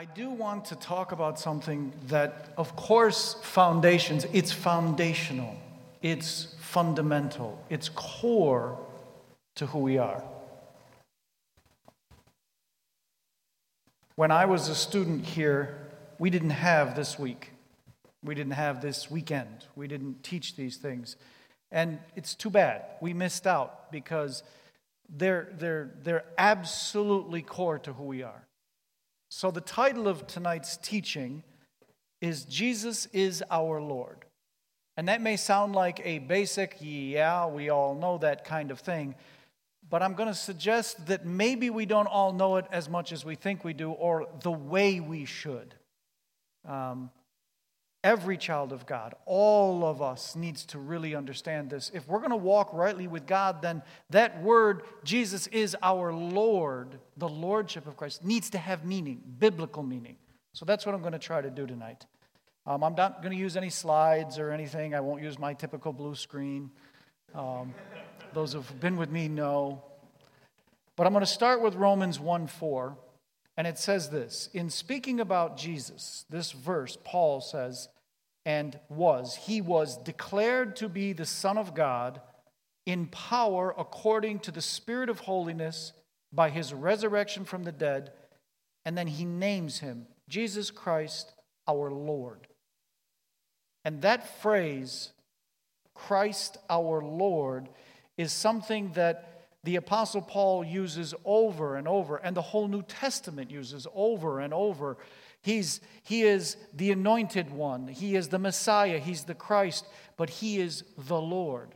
I do want to talk about something that, of course, foundations, it's foundational, it's fundamental, it's core to who we are. When I was a student here, we didn't have this week. We didn't have this weekend. We didn't teach these things. And it's too bad. We missed out because they're absolutely core to who we are. So the title of tonight's teaching is Jesus is Our Lord. And that may sound like a basic, yeah, we all know that kind of thing, but I'm going to suggest that maybe we don't all know it as much as we think we do or the way we should. Every child of God, all of us needs to really understand this. If we're going to walk rightly with God, then that word, Jesus is our Lord, the Lordship of Christ, needs to have meaning, biblical meaning. So that's what I'm going to try to do tonight. I'm not going to use any slides or anything. I won't use my typical blue screen. Those who've been with me know. But I'm going to start with Romans 1:4. And it says this, in speaking about Jesus, this verse, Paul says, he was declared to be the Son of God in power according to the Spirit of holiness by his resurrection from the dead. And then he names him, Jesus Christ, our Lord. And that phrase, Christ our Lord, is something that the Apostle Paul uses over and over, and the whole New Testament uses over and over. He is the anointed one. He is the Messiah. He's the Christ, but he is the Lord.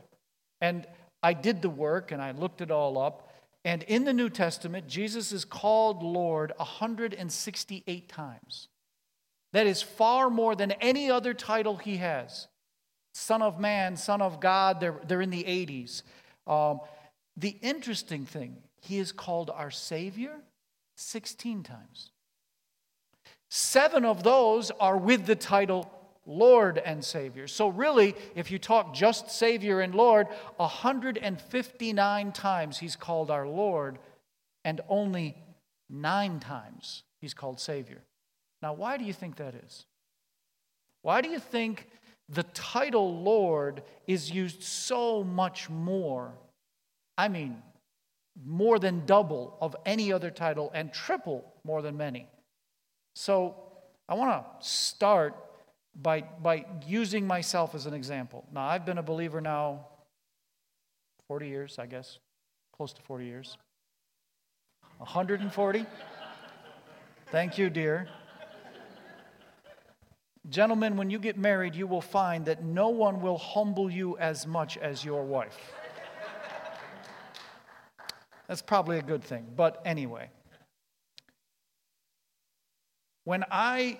And I did the work, and I looked it all up. And in the New Testament, Jesus is called Lord 168 times. That is far more than any other title he has. Son of Man, Son of God, they're in the 80s. The interesting thing, he is called our Savior 16 times. 7 of those are with the title Lord and Savior. So really, if you talk just Savior and Lord, 159 times he's called our Lord, and only 9 times he's called Savior. Now, why do you think that is? Why do you think the title Lord is used so much more? I mean, more than double of any other title and triple more than many. So I want to start by using myself as an example. Now, I've been a believer now 40 years, I guess, close to 40 years. 140? Thank you, dear. Gentlemen, when you get married, you will find that no one will humble you as much as your wife. That's probably a good thing, but anyway. When I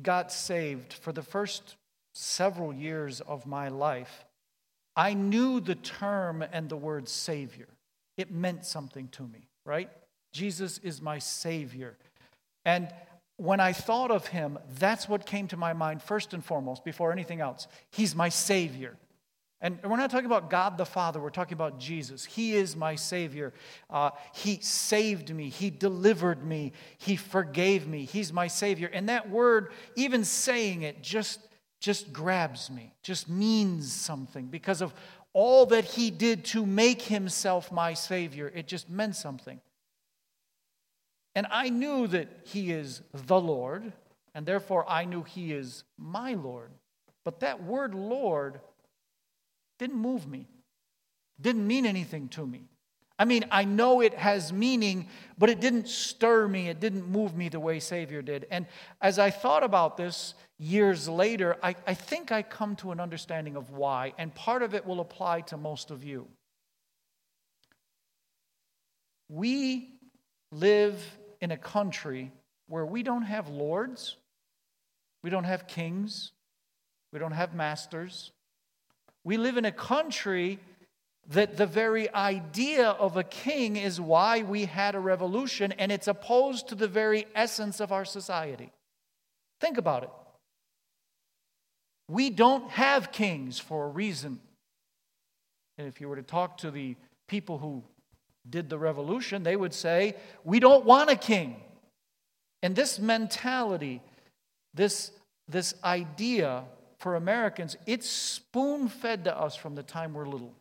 got saved for the first several years of my life, I knew the term and the word Savior. It meant something to me, right? Jesus is my Savior. And when I thought of him, that's what came to my mind first and foremost, before anything else. He's my Savior. And we're not talking about God the Father. We're talking about Jesus. He is my Savior. He saved me. He delivered me. He forgave me. He's my Savior. And that word, even saying it, just grabs me, just means something. Because of all that he did to make himself my Savior, it just meant something. And I knew that he is the Lord, and therefore I knew he is my Lord. But that word Lord didn't move me, didn't mean anything to me. I mean, I know it has meaning, but it didn't stir me, it didn't move me the way Savior did. And as I thought about this years later, I think I come to an understanding of why, and part of it will apply to most of you. We live in a country where we don't have lords, we don't have kings, we don't have masters. We live in a country that the very idea of a king is why we had a revolution, and it's opposed to the very essence of our society. Think about it. We don't have kings for a reason. And if you were to talk to the people who did the revolution, they would say, we don't want a king. And this mentality, this idea for Americans, it's spoon-fed to us from the time we're little.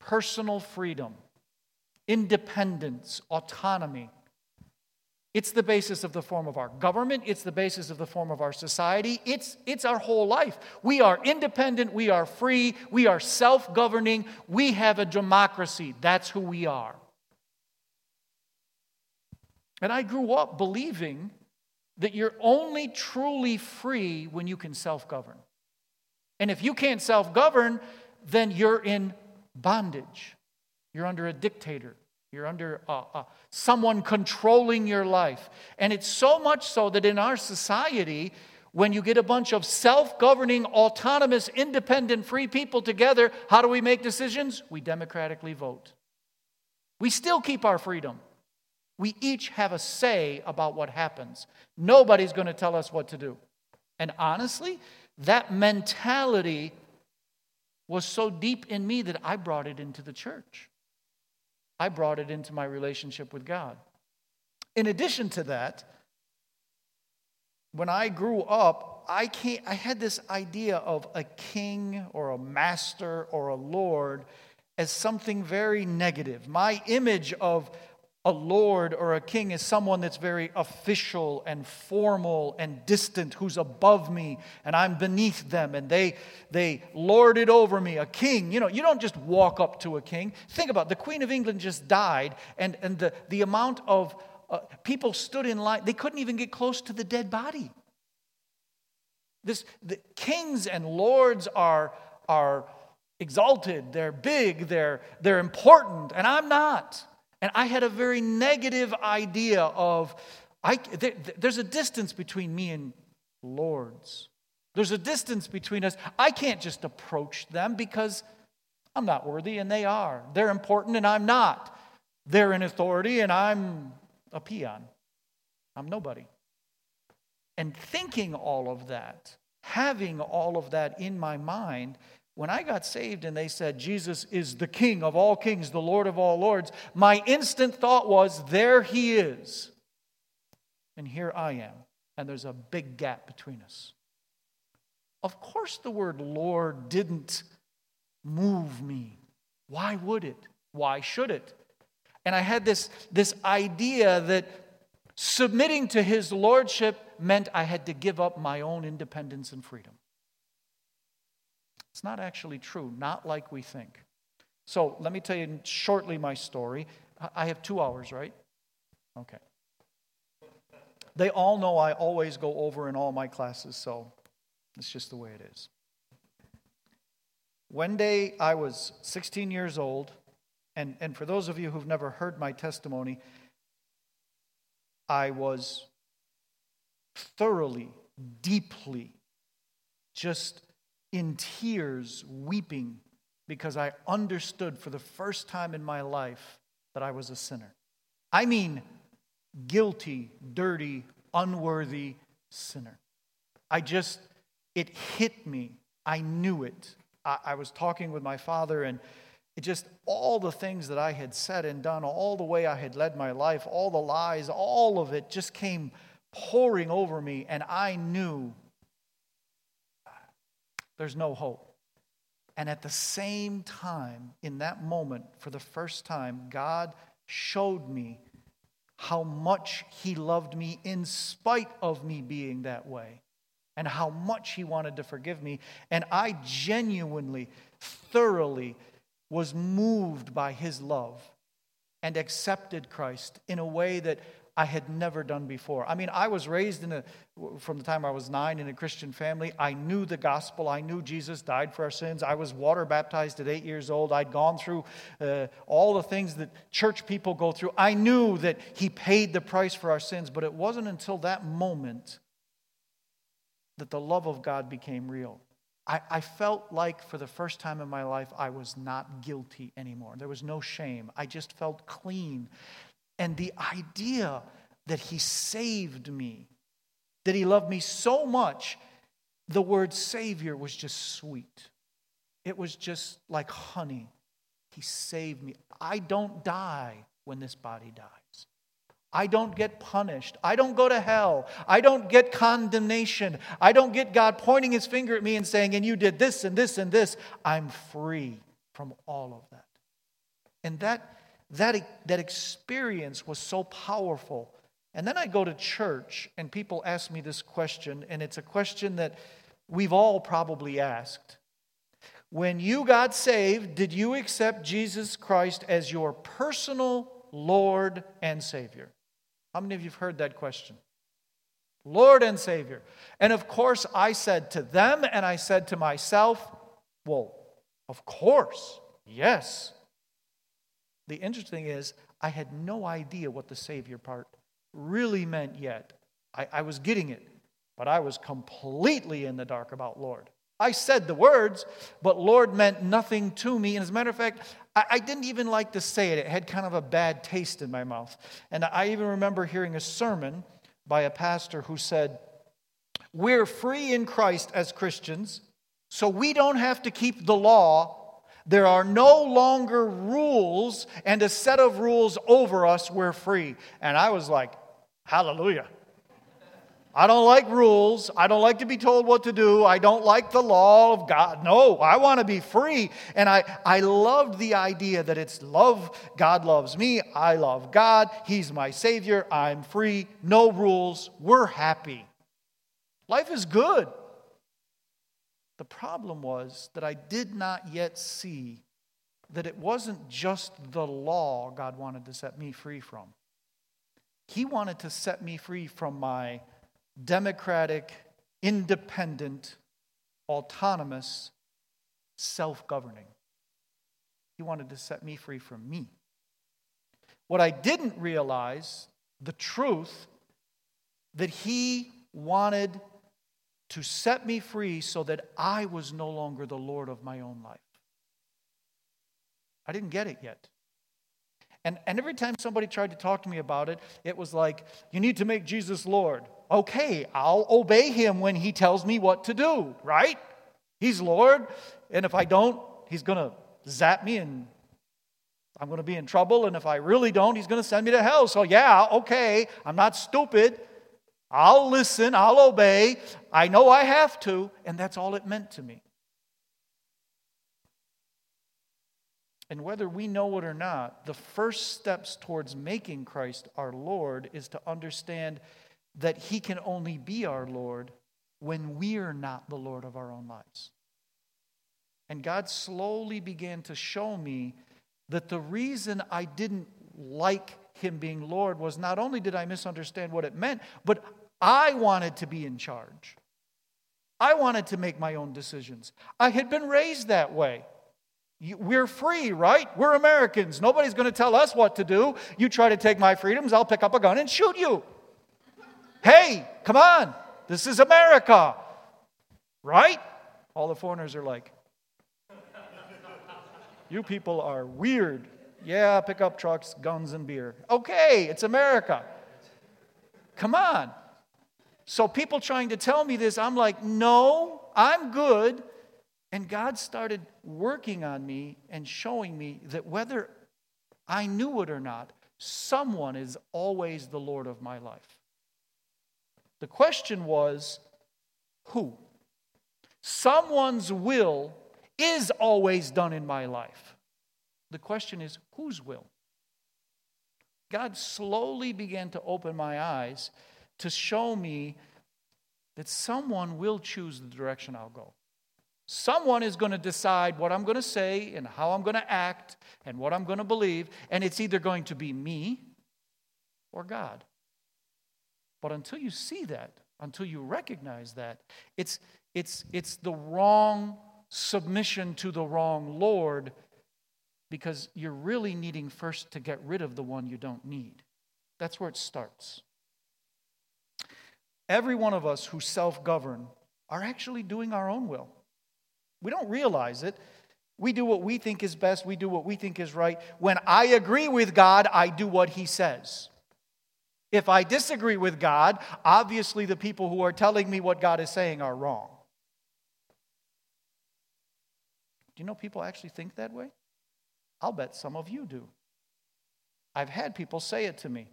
Personal freedom, independence, autonomy. It's the basis of the form of our government. It's the basis of the form of our society. It's our whole life. We are independent. We are free. We are self-governing. We have a democracy. That's who we are. And I grew up believing that you're only truly free when you can self-govern. And if you can't self-govern, then you're in bondage. You're under a dictator. You're under someone controlling your life. And it's so much so that in our society, when you get a bunch of self-governing, autonomous, independent, free people together, how do we make decisions? We democratically vote. We still keep our freedom. We each have a say about what happens. Nobody's going to tell us what to do. And honestly, that mentality was so deep in me that I brought it into the church. I brought it into my relationship with God. In addition to that, when I grew up, I had this idea of a king or a master or a lord as something very negative. My image of a lord or a king is someone that's very official and formal and distant, who's above me and I'm beneath them, and they lord it over me. A king, you don't just walk up to a king. Think about it. The Queen of England just died, and the amount of people stood in line. They couldn't even get close to the dead body. The kings and lords are exalted. They're big. They're important, and I'm not. And I had a very negative idea of, there's a distance between me and lords. There's a distance between us. I can't just approach them because I'm not worthy and they are. They're important and I'm not. They're in authority and I'm a peon. I'm nobody. And thinking all of that, having all of that in my mind, when I got saved and they said, Jesus is the King of all kings, the Lord of all lords, my instant thought was, there he is, and here I am. And there's a big gap between us. Of course the word Lord didn't move me. Why would it? Why should it? And I had this idea that submitting to his lordship meant I had to give up my own independence and freedom. It's not actually true, not like we think. So let me tell you shortly my story. I have 2 hours, right? Okay. They all know I always go over in all my classes, so it's just the way it is. One day I was 16 years old, and for those of you who've never heard my testimony, I was thoroughly, deeply, just in tears, weeping, because I understood for the first time in my life that I was a sinner. I mean, guilty, dirty, unworthy sinner. It hit me. I knew it. I was talking with my father, and it just, all the things that I had said and done, all the way I had led my life, all the lies, all of it just came pouring over me, and I knew there's no hope. And at the same time, in that moment, for the first time, God showed me how much he loved me in spite of me being that way, and how much he wanted to forgive me. And I genuinely, thoroughly was moved by his love and accepted Christ in a way that I had never done before. I mean, I was raised from the time I was 9 in a Christian family. I knew the gospel. I knew Jesus died for our sins. I was water baptized at 8 years old. I'd gone through all the things that church people go through. I knew that he paid the price for our sins, but it wasn't until that moment that the love of God became real. I felt like for the first time in my life, I was not guilty anymore. There was no shame. I just felt clean. And the idea that he saved me, that he loved me so much, the word Savior was just sweet. It was just like honey. He saved me. I don't die when this body dies. I don't get punished. I don't go to hell. I don't get condemnation. I don't get God pointing his finger at me and saying, and you did this and this and this. I'm free from all of that. And that experience was so powerful. And then I go to church and people ask me this question, and it's a question that we've all probably asked. When you got saved, did you accept Jesus Christ as your personal Lord and Savior? How many of you have heard that question? Lord and Savior. And of course, I said to them and I said to myself, well, of course, yes. The interesting is, I had no idea what the Savior part really meant yet. I was getting it, but I was completely in the dark about Lord. I said the words, but Lord meant nothing to me. And as a matter of fact, I didn't even like to say it. It had kind of a bad taste in my mouth. And I even remember hearing a sermon by a pastor who said, we're free in Christ as Christians, so we don't have to keep the law. There are no longer rules and a set of rules over us. We're free. And I was like, hallelujah. I don't like rules. I don't like to be told what to do. I don't like the law of God. No, I want to be free. And I loved the idea that it's love. God loves me. I love God. He's my Savior. I'm free. No rules. We're happy. Life is good. The problem was that I did not yet see that it wasn't just the law God wanted to set me free from. He wanted to set me free from my democratic, independent, autonomous, self-governing. He wanted to set me free from me. What I didn't realize, the truth, that he wanted to set me free so that I was no longer the Lord of my own life. I didn't get it yet. And every time somebody tried to talk to me about it, it was like, you need to make Jesus Lord. Okay, I'll obey him when he tells me what to do, right? He's Lord, and if I don't, he's going to zap me and I'm going to be in trouble, and if I really don't, he's going to send me to hell. So yeah, okay, I'm not stupid. I'll listen, I'll obey. I know I have to, and that's all it meant to me. And whether we know it or not, the first steps towards making Christ our Lord is to understand that he can only be our Lord when we're not the Lord of our own lives. And God slowly began to show me that the reason I didn't like him being Lord was not only did I misunderstand what it meant, but I wanted to be in charge. I wanted to make my own decisions. I had been raised that way. We're free, right? We're Americans. Nobody's going to tell us what to do. You try to take my freedoms, I'll pick up a gun and shoot you. Hey, come on. This is America. Right? All the foreigners are like, you people are weird. Yeah, pickup trucks, guns, and beer. Okay, it's America. Come on. So people trying to tell me this, I'm like, no, I'm good. And God started working on me and showing me that whether I knew it or not, someone is always the Lord of my life. The question was, who? Someone's will is always done in my life. The question is, whose will? God slowly began to open my eyes to show me that someone will choose the direction I'll go. Someone is going to decide what I'm going to say and how I'm going to act and what I'm going to believe, and it's either going to be me or God. But until you see that, until you recognize that, it's the wrong submission to the wrong Lord, because you're really needing first to get rid of the one you don't need. That's where it starts. Every one of us who self-govern are actually doing our own will. We don't realize it. We do what we think is best. We do what we think is right. When I agree with God, I do what he says. If I disagree with God, obviously the people who are telling me what God is saying are wrong. Do you know people actually think that way? I'll bet some of you do. I've had people say it to me.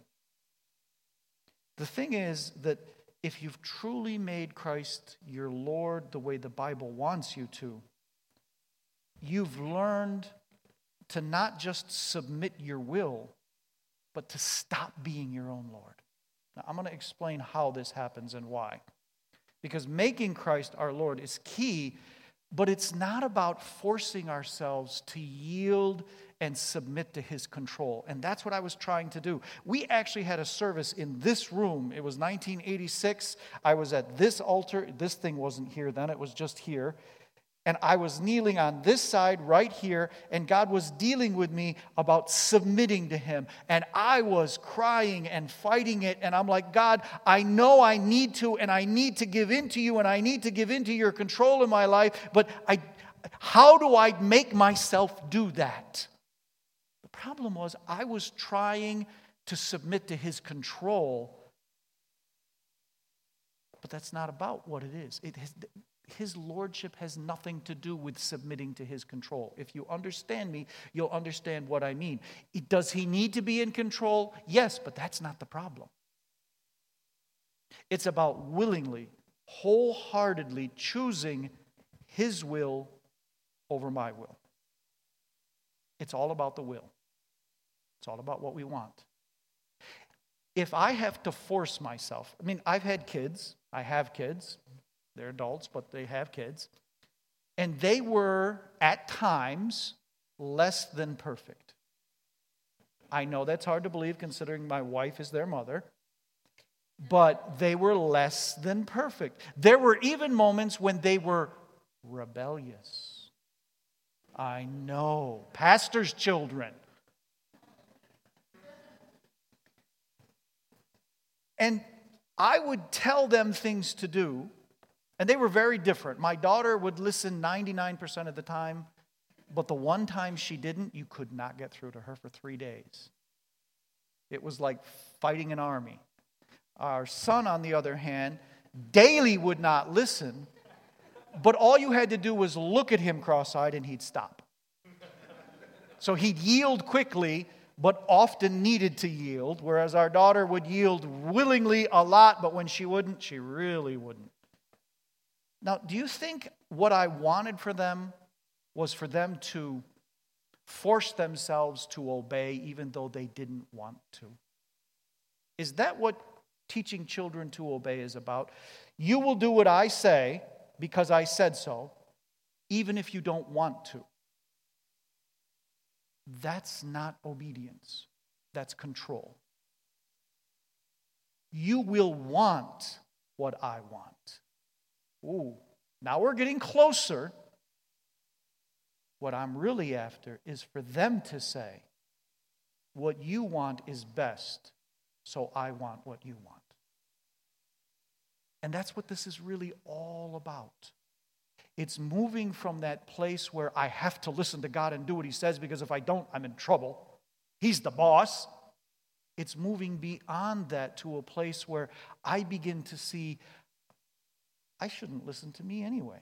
The thing is that if you've truly made Christ your Lord the way the Bible wants you to, you've learned to not just submit your will, but to stop being your own Lord. Now, I'm going to explain how this happens and why. Because making Christ our Lord is key, but it's not about forcing ourselves to yield and submit to his control. And that's what I was trying to do. We actually had a service in this room. It was 1986. I was at this altar. This thing wasn't here then. It was just here. And I was kneeling on this side right here, and God was dealing with me about submitting to him. And I was crying and fighting it, and I'm like, God, I know I need to, and I need to give in to you, and I need to give in to your control in my life, but how do I make myself do that? The problem was I was trying to submit to his control, but that's not about what it is. His lordship has nothing to do with submitting to his control. If you understand me, you'll understand what I mean. Does he need to be in control? Yes, but that's not the problem. It's about willingly, wholeheartedly choosing his will over my will. It's all about the will. It's all about what we want. If I have to force myself, I mean, I've had kids. I have kids. They're adults, but they have kids. And they were, at times, less than perfect. I know that's hard to believe considering my wife is their mother. But they were less than perfect. There were even moments when they were rebellious. I know. Pastors' children. And I would tell them things to do. And they were very different. My daughter would listen 99% of the time, but the one time she didn't, you could not get through to her for 3 days. It was like fighting an army. Our son, on the other hand, daily would not listen, but all you had to do was look at him cross-eyed and he'd stop. So he'd yield quickly, but often needed to yield, whereas our daughter would yield willingly a lot, but when she wouldn't, she really wouldn't. Now, do you think what I wanted for them was for them to force themselves to obey even though they didn't want to? Is that what teaching children to obey is about? You will do what I say because I said so, even if you don't want to. That's not obedience. That's control. You will want what I want. Ooh, now we're getting closer. What I'm really after is for them to say, what you want is best, so I want what you want. And that's what this is really all about. It's moving from that place where I have to listen to God and do what he says, because if I don't, I'm in trouble. He's the boss. It's moving beyond that to a place where I begin to see I shouldn't listen to me anyway.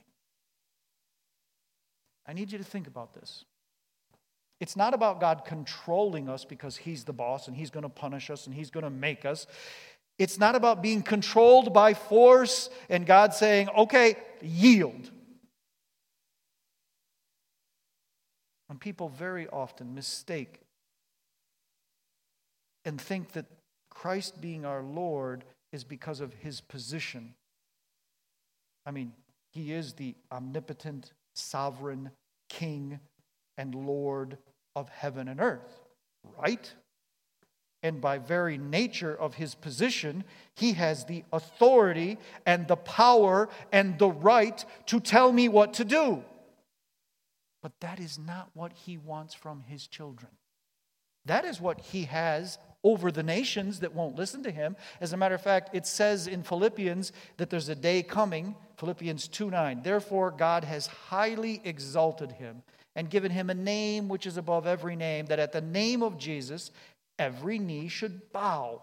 I need you to think about this. It's not about God controlling us because he's the boss and he's going to punish us and he's going to make us. It's not about being controlled by force and God saying, okay, yield. And people very often mistake and think that Christ being our Lord is because of his position. I mean, he is the omnipotent, sovereign King and Lord of heaven and earth, right? And by very nature of his position, he has the authority and the power and the right to tell me what to do. But that is not what he wants from his children. That is what he has over the nations that won't listen to him. As a matter of fact, it says in Philippians that there's a day coming, Philippians 2:9. Therefore, God has highly exalted him and given him a name which is above every name, that at the name of Jesus, every knee should bow,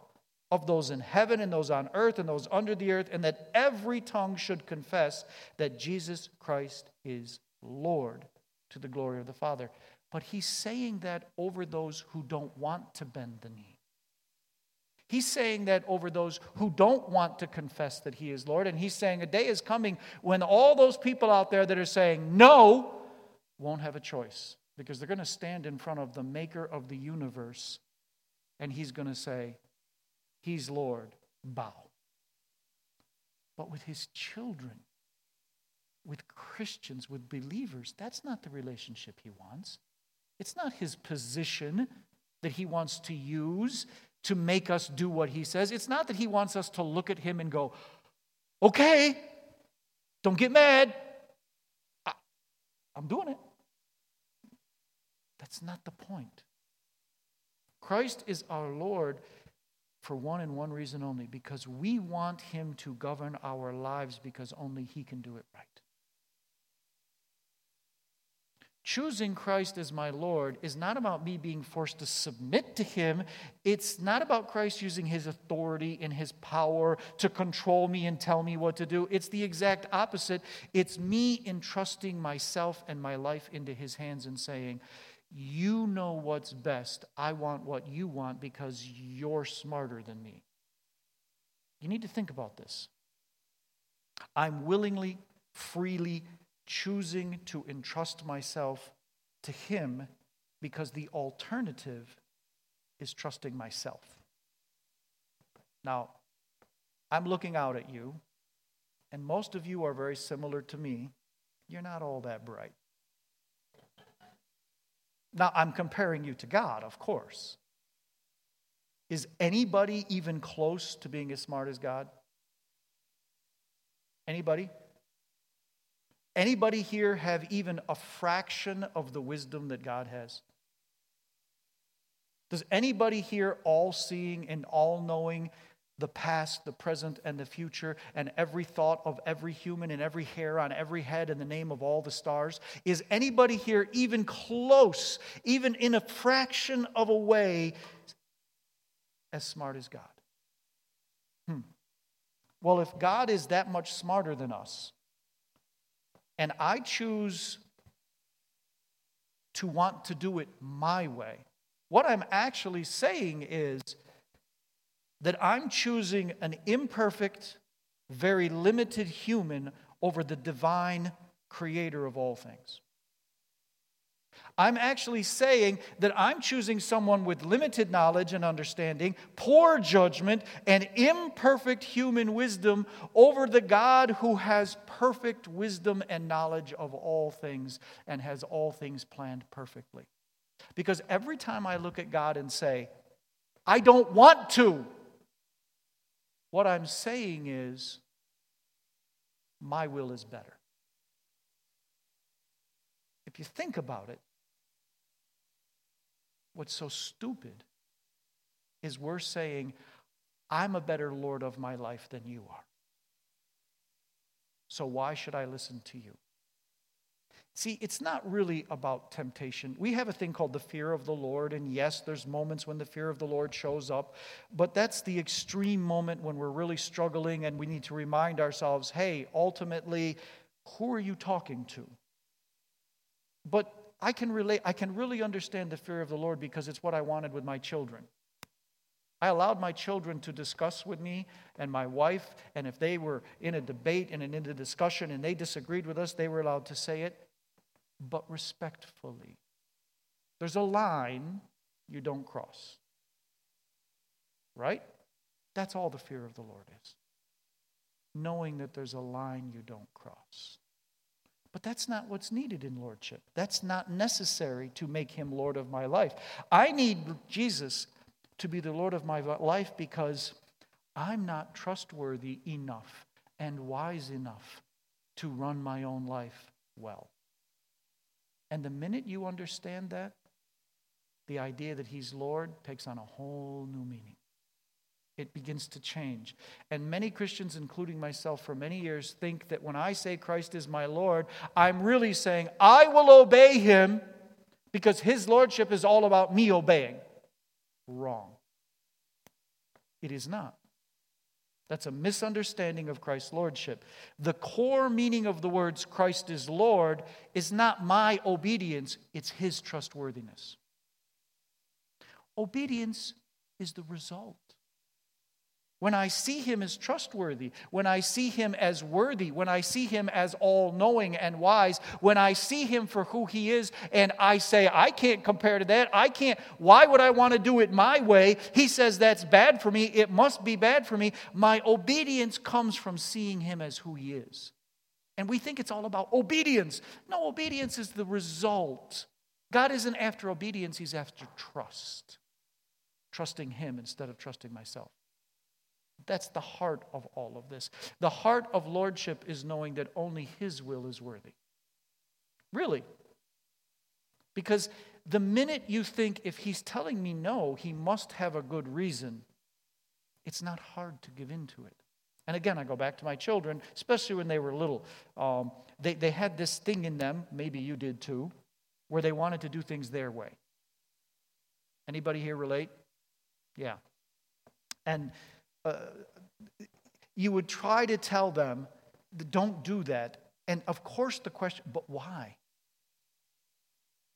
of those in heaven and those on earth and those under the earth, and that every tongue should confess that Jesus Christ is Lord, to the glory of the Father. But he's saying that over those who don't want to bend the knee. He's saying that over those who don't want to confess that he is Lord. And he's saying a day is coming when all those people out there that are saying no won't have a choice, because they're going to stand in front of the maker of the universe, and he's going to say, he's Lord, bow. But with his children, with Christians, with believers, that's not the relationship he wants. It's not his position that he wants to use to make us do what he says. It's not that he wants us to look at him and go, okay, don't get mad. I'm doing it. That's not the point. Christ is our Lord for one and one reason only, because we want him to govern our lives, because only he can do it right. Choosing Christ as my Lord is not about me being forced to submit to him. It's not about Christ using his authority and his power to control me and tell me what to do. It's the exact opposite. It's me entrusting myself and my life into his hands and saying, you know what's best. I want what you want because you're smarter than me. You need to think about this. I'm willingly, freely choosing to entrust myself to him, because the alternative is trusting myself. Now, I'm looking out at you, and most of you are very similar to me. You're not all that bright. Now, I'm comparing you to God, of course. Is anybody even close to being as smart as God? Anybody? Anybody here have even a fraction of the wisdom that God has? Does anybody here all-seeing and all-knowing the past, the present, and the future, and every thought of every human and every hair on every head and the name of all the stars? Is anybody here even close, even in a fraction of a way, as smart as God? Well, if God is that much smarter than us, and I choose to want to do it my way, what I'm actually saying is that I'm choosing an imperfect, very limited human over the divine creator of all things. I'm actually saying that I'm choosing someone with limited knowledge and understanding, poor judgment, and imperfect human wisdom over the God who has perfect wisdom and knowledge of all things and has all things planned perfectly. Because every time I look at God and say, I don't want to, what I'm saying is, my will is better. If you think about it, what's so stupid is we're saying, I'm a better Lord of my life than you are, so why should I listen to you? See, it's not really about temptation. We have a thing called the fear of the Lord, and yes, there's moments when the fear of the Lord shows up, but that's the extreme moment when we're really struggling and we need to remind ourselves, hey, ultimately, who are you talking to? But I can relate. I can really understand the fear of the Lord, because it's what I wanted with my children. I allowed my children to discuss with me and my wife, and if they were in a debate and in a discussion and they disagreed with us, they were allowed to say it, but respectfully. There's a line you don't cross, right? That's all the fear of the Lord is, knowing that there's a line you don't cross. But that's not what's needed in lordship. That's not necessary to make him Lord of my life. I need Jesus to be the Lord of my life because I'm not trustworthy enough and wise enough to run my own life well. And the minute you understand that, the idea that he's Lord takes on a whole new meaning. It begins to change. And many Christians, including myself for many years, think that when I say Christ is my Lord, I'm really saying I will obey him because his lordship is all about me obeying. Wrong. It is not. That's a misunderstanding of Christ's lordship. The core meaning of the words Christ is Lord is not my obedience, it's his trustworthiness. Obedience is the result When I see him as trustworthy, when I see him as worthy, when I see him as all-knowing and wise, when I see him for who he is, and I say, I can't compare to that, I can't, why would I want to do it my way? He says that's bad for me, it must be bad for me. My obedience comes from seeing him as who he is. And we think it's all about obedience. No, obedience is the result. God isn't after obedience, he's after trust. Trusting him instead of trusting myself. That's the heart of all of this. The heart of lordship is knowing that only his will is worthy. Really. Because the minute you think, if he's telling me no, he must have a good reason, it's not hard to give in to it. And again, I go back to my children, especially when they were little. They had this thing in them, maybe you did too, where they wanted to do things their way. Anybody here relate? Yeah. And you would try to tell them, don't do that. And of course the question, but why?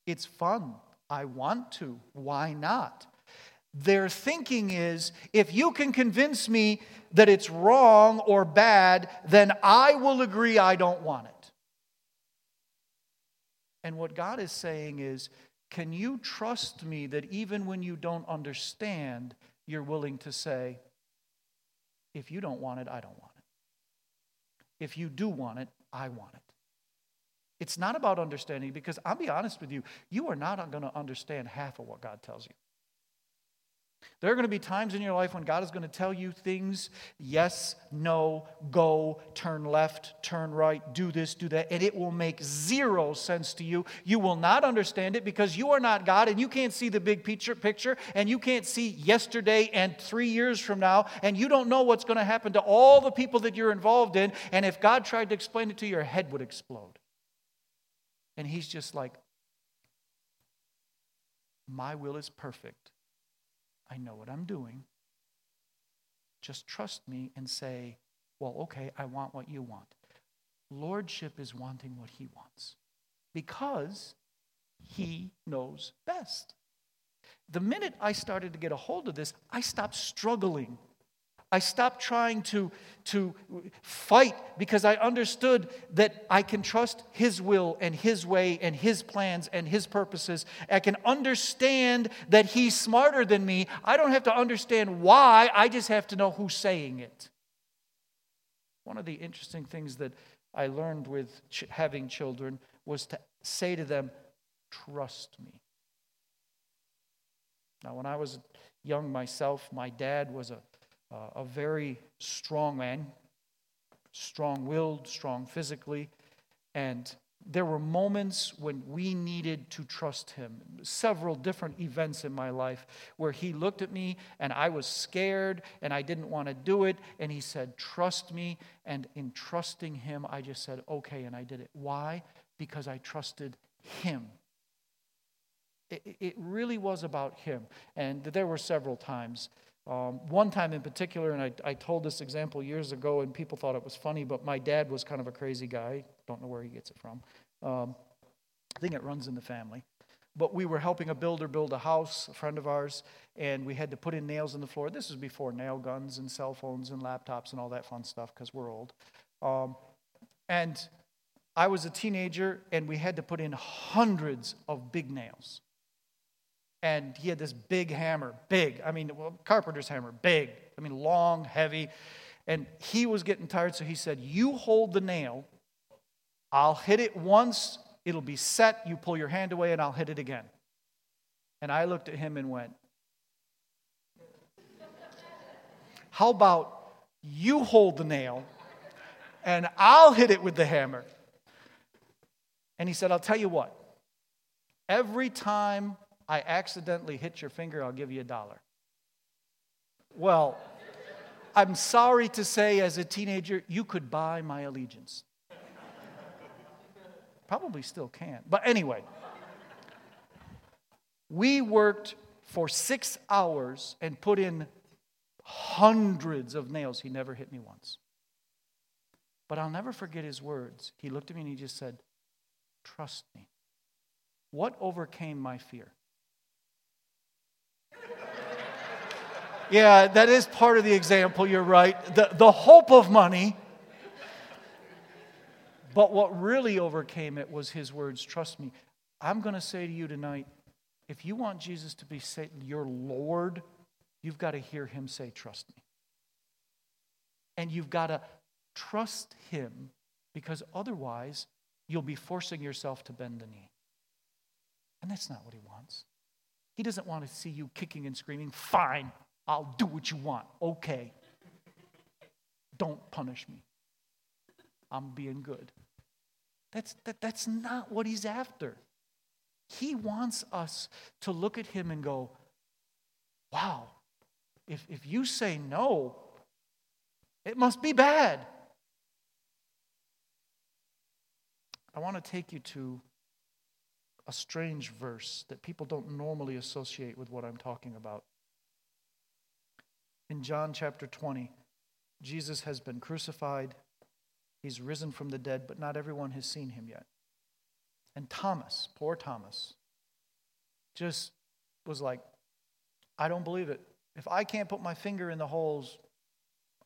It's fun. I want to. Why not? Their thinking is, if you can convince me that it's wrong or bad, then I will agree I don't want it. And what God is saying is, can you trust me that even when you don't understand, you're willing to say, if you don't want it, I don't want it. If you do want it, I want it. It's not about understanding, because I'll be honest with you, you are not going to understand half of what God tells you. There are going to be times in your life when God is going to tell you things, yes, no, go, turn left, turn right, do this, do that, and it will make zero sense to you. You will not understand it because you are not God and you can't see the big picture and you can't see yesterday and 3 years from now, and you don't know what's going to happen to all the people that you're involved in, and if God tried to explain it to you, your head would explode. And he's just like, my will is perfect. I know what I'm doing. Just trust me and say, well, okay, I want what you want. Lordship is wanting what he wants because he knows best. The minute I started to get a hold of this, I stopped struggling. I stopped trying to fight because I understood that I can trust his will and his way and his plans and his purposes. I can understand that he's smarter than me. I don't have to understand why. I just have to know who's saying it. One of the interesting things that I learned with having children was to say to them, trust me. Now, when I was young myself, my dad was a very strong man, strong-willed, strong physically, and there were moments when we needed to trust him. Several different events in my life where he looked at me and I was scared and I didn't want to do it, and he said, trust me, and in trusting him, I just said, okay, and I did it. Why? Because I trusted him. It really was about him, and there were several times. One time in particular, and I told this example years ago, and people thought it was funny, but my dad was kind of a crazy guy. Don't know where he gets it from. I think it runs in the family. But we were helping a builder build a house, a friend of ours, and we had to put in nails in the floor. This was before nail guns and cell phones and laptops and all that fun stuff, because we're old. And I was a teenager, and we had to put in hundreds of big nails. And he had this big hammer, carpenter's hammer, big. Long, heavy. And he was getting tired, so he said, you hold the nail. I'll hit it once. It'll be set. You pull your hand away, and I'll hit it again. And I looked at him and went, how about you hold the nail, and I'll hit it with the hammer? And he said, I'll tell you what. Every time I accidentally hit your finger, I'll give you $1. Well, I'm sorry to say, as a teenager, you could buy my allegiance. Probably still can. But anyway, we worked for 6 hours and put in hundreds of nails. He never hit me once. But I'll never forget his words. He looked at me and he just said, trust me. What overcame my fear? Yeah, that is part of the example, you're right. The hope of money. But what really overcame it was his words, trust me. I'm going to say to you tonight, if you want Jesus to be your Lord, you've got to hear him say, trust me. And you've got to trust him, because otherwise you'll be forcing yourself to bend the knee. And that's not what he wants. He doesn't want to see you kicking and screaming, fine, I'll do what you want, okay. Don't punish me. I'm being good. That's not what he's after. He wants us to look at him and go, wow, if you say no, it must be bad. I want to take you to a strange verse that people don't normally associate with what I'm talking about. In John chapter 20, Jesus has been crucified. He's risen from the dead, but not everyone has seen him yet. And Thomas, poor Thomas, just was like, I don't believe it. If I can't put my finger in the holes,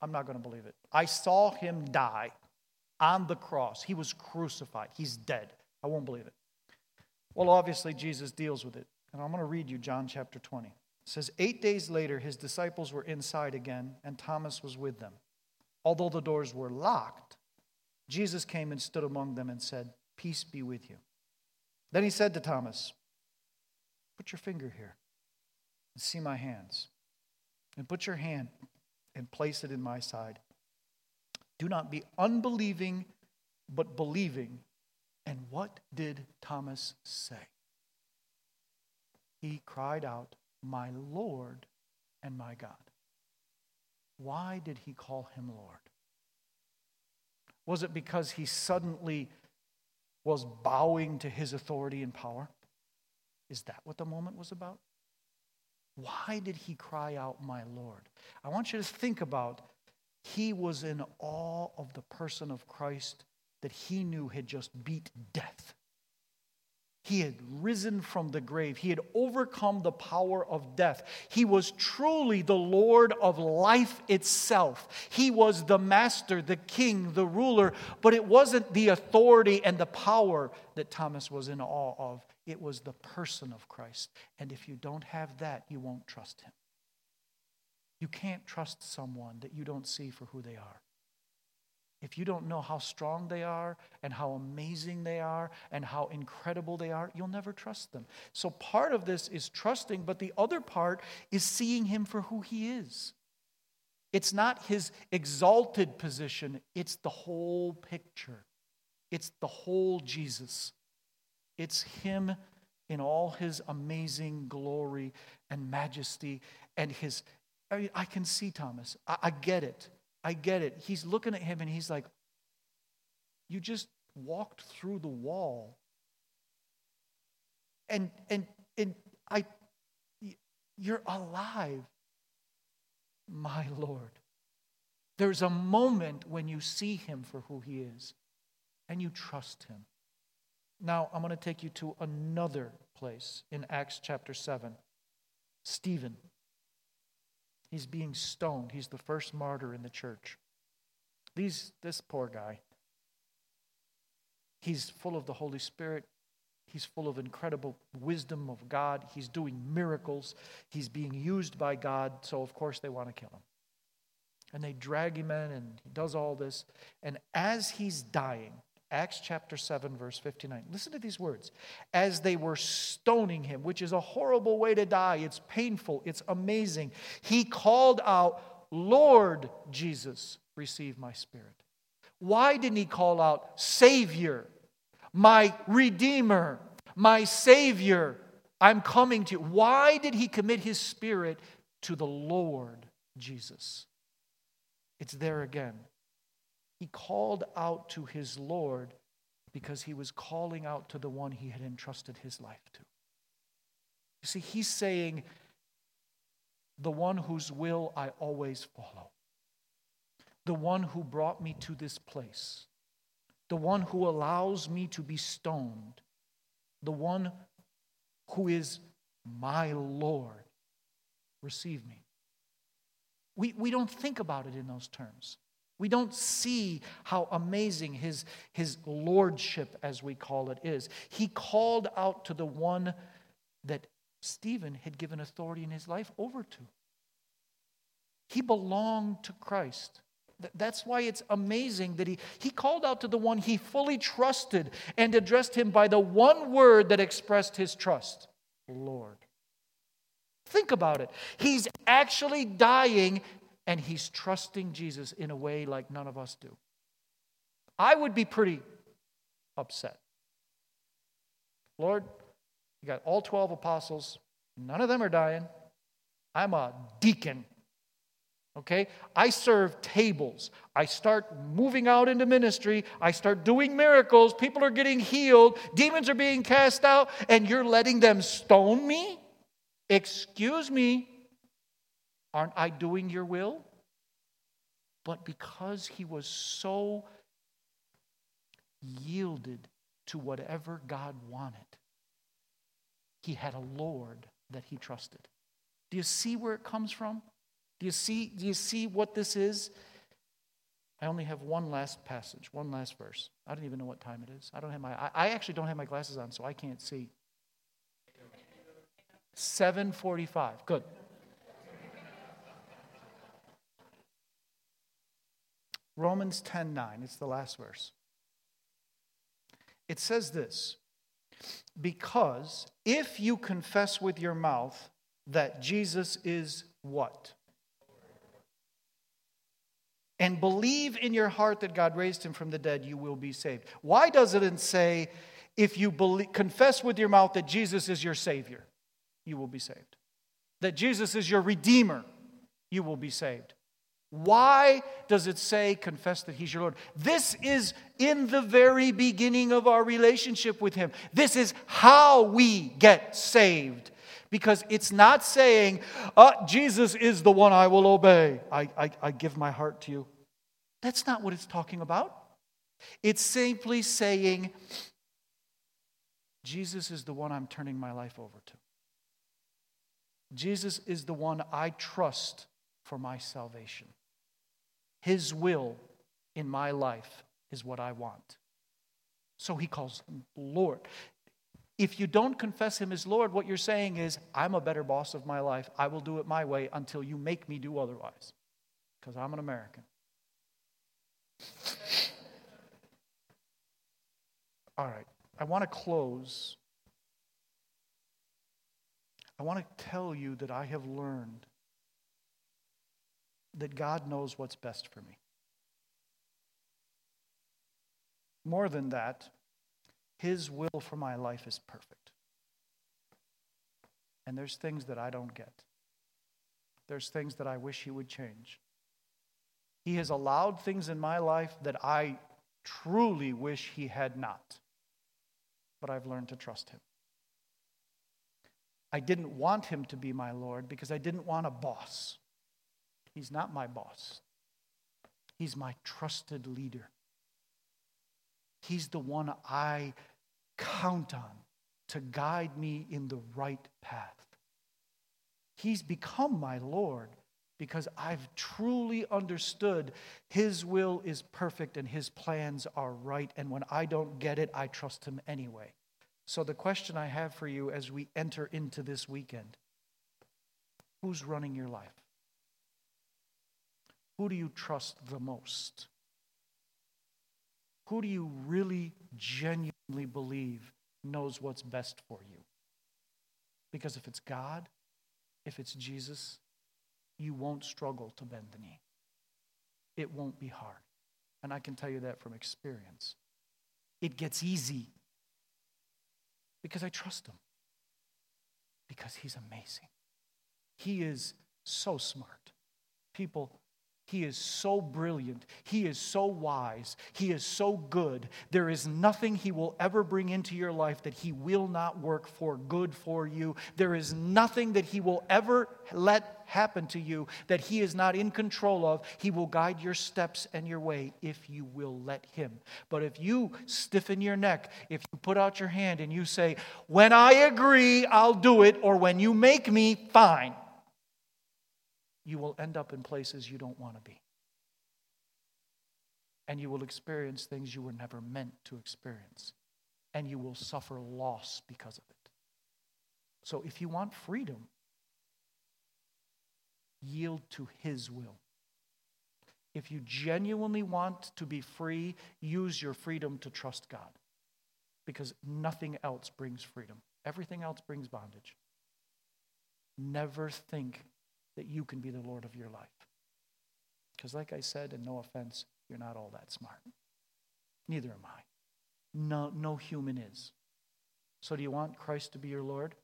I'm not going to believe it. I saw him die on the cross. He was crucified. He's dead. I won't believe it. Well, obviously, Jesus deals with it. And I'm going to read you John chapter 20. It says, 8 days later, his disciples were inside again, and Thomas was with them. Although the doors were locked, Jesus came and stood among them and said, peace be with you. Then he said to Thomas, put your finger here and see my hands, and put your hand and place it in my side. Do not be unbelieving, but believing. And what did Thomas say? He cried out, my Lord and my God. Why did he call him Lord? Was it because he suddenly was bowing to his authority and power? Is that what the moment was about? Why did he cry out, my Lord? I want you to think about, he was in awe of the person of Christ that he knew had just beat death. He had risen from the grave. He had overcome the power of death. He was truly the Lord of life itself. He was the master, the king, the ruler, but it wasn't the authority and the power that Thomas was in awe of. It was the person of Christ. And if you don't have that, you won't trust him. You can't trust someone that you don't see for who they are. If you don't know how strong they are and how amazing they are and how incredible they are, you'll never trust them. So part of this is trusting, but the other part is seeing him for who he is. It's not his exalted position. It's the whole picture. It's the whole Jesus. It's him in all his amazing glory and majesty and his... I can see Thomas. I get it. I get it. He's looking at him and he's like, you just walked through the wall. And you're alive, my Lord. There's a moment when you see him for who he is and you trust him. Now, I'm going to take you to another place in Acts chapter 7. Stephen. He's being stoned. He's the first martyr in the church. This poor guy, he's full of the Holy Spirit. He's full of incredible wisdom of God. He's doing miracles. He's being used by God. So, of course, they want to kill him. And they drag him in, and he does all this. And as he's dying, Acts chapter 7, verse 59. Listen to these words. As they were stoning him, which is a horrible way to die. It's painful. It's amazing. He called out, Lord Jesus, receive my spirit. Why didn't he call out, Savior, my Redeemer, my Savior, I'm coming to you? Why did he commit his spirit to the Lord Jesus? It's there again. He called out to his Lord because he was calling out to the one he had entrusted his life to. You see, he's saying, the one whose will I always follow. The one who brought me to this place. The one who allows me to be stoned. The one who is my Lord. Receive me. We don't think about it in those terms. We don't see how amazing his lordship, as we call it, is. He called out to the one that Stephen had given authority in his life over to. He belonged to Christ. That's why it's amazing that he called out to the one he fully trusted and addressed him by the one word that expressed his trust, Lord. Think about it. He's actually dying and he's trusting Jesus in a way like none of us do. I would be pretty upset. Lord, you got all 12 apostles. None of them are dying. I'm a deacon. Okay? I serve tables. I start moving out into ministry. I start doing miracles. People are getting healed. Demons are being cast out. And you're letting them stone me? Excuse me. Aren't I doing your will? But because he was so yielded to whatever God wanted, he had a Lord that he trusted. Do you see where it comes from? Do you see what this is? I only have one last passage, one last verse. I don't even know what time it is. I actually don't have my glasses on, so I can't see. 7:45. Good. Romans 10:9, it's the last verse. It says this, because if you confess with your mouth that Jesus is what? And believe in your heart that God raised him from the dead, you will be saved. Why does it say, if you confess with your mouth that Jesus is your Savior, you will be saved? That Jesus is your Redeemer, you will be saved. Why does it say, confess that he's your Lord? This is in the very beginning of our relationship with him. This is how we get saved. Because it's not saying, Jesus is the one I will obey. I give my heart to you. That's not what it's talking about. It's simply saying, Jesus is the one I'm turning my life over to. Jesus is the one I trust for my salvation. His will in my life is what I want. So he calls him Lord. If you don't confess him as Lord, what you're saying is, I'm a better boss of my life. I will do it my way until you make me do otherwise. Because I'm an American. All right. I want to close. I want to tell you that I have learned that God knows what's best for me. More than that, his will for my life is perfect. And there's things that I don't get. There's things that I wish he would change. He has allowed things in my life that I truly wish he had not. But I've learned to trust him. I didn't want him to be my Lord because I didn't want a boss. He's not my boss. He's my trusted leader. He's the one I count on to guide me in the right path. He's become my Lord because I've truly understood his will is perfect and his plans are right. And when I don't get it, I trust him anyway. So the question I have for you as we enter into this weekend, who's running your life? Who do you trust the most? Who do you really genuinely believe knows what's best for you? Because if it's God, if it's Jesus, you won't struggle to bend the knee. It won't be hard. And I can tell you that from experience. It gets easy because I trust him. Because he's amazing. He is so smart. People, he is so brilliant. He is so wise. He is so good. There is nothing he will ever bring into your life that he will not work for good for you. There is nothing that he will ever let happen to you that he is not in control of. He will guide your steps and your way if you will let him. But if you stiffen your neck, if you put out your hand and you say, when I agree, I'll do it, or when you make me, fine. you will end up in places you don't want to be. And you will experience things you were never meant to experience. And you will suffer loss because of it. So if you want freedom, yield to His will. If you genuinely want to be free, use your freedom to trust God. Because nothing else brings freedom. Everything else brings bondage. Never think that you can be the Lord of your life. Because like I said, and no offense, you're not all that smart. Neither am I. No human is. So do you want Christ to be your Lord?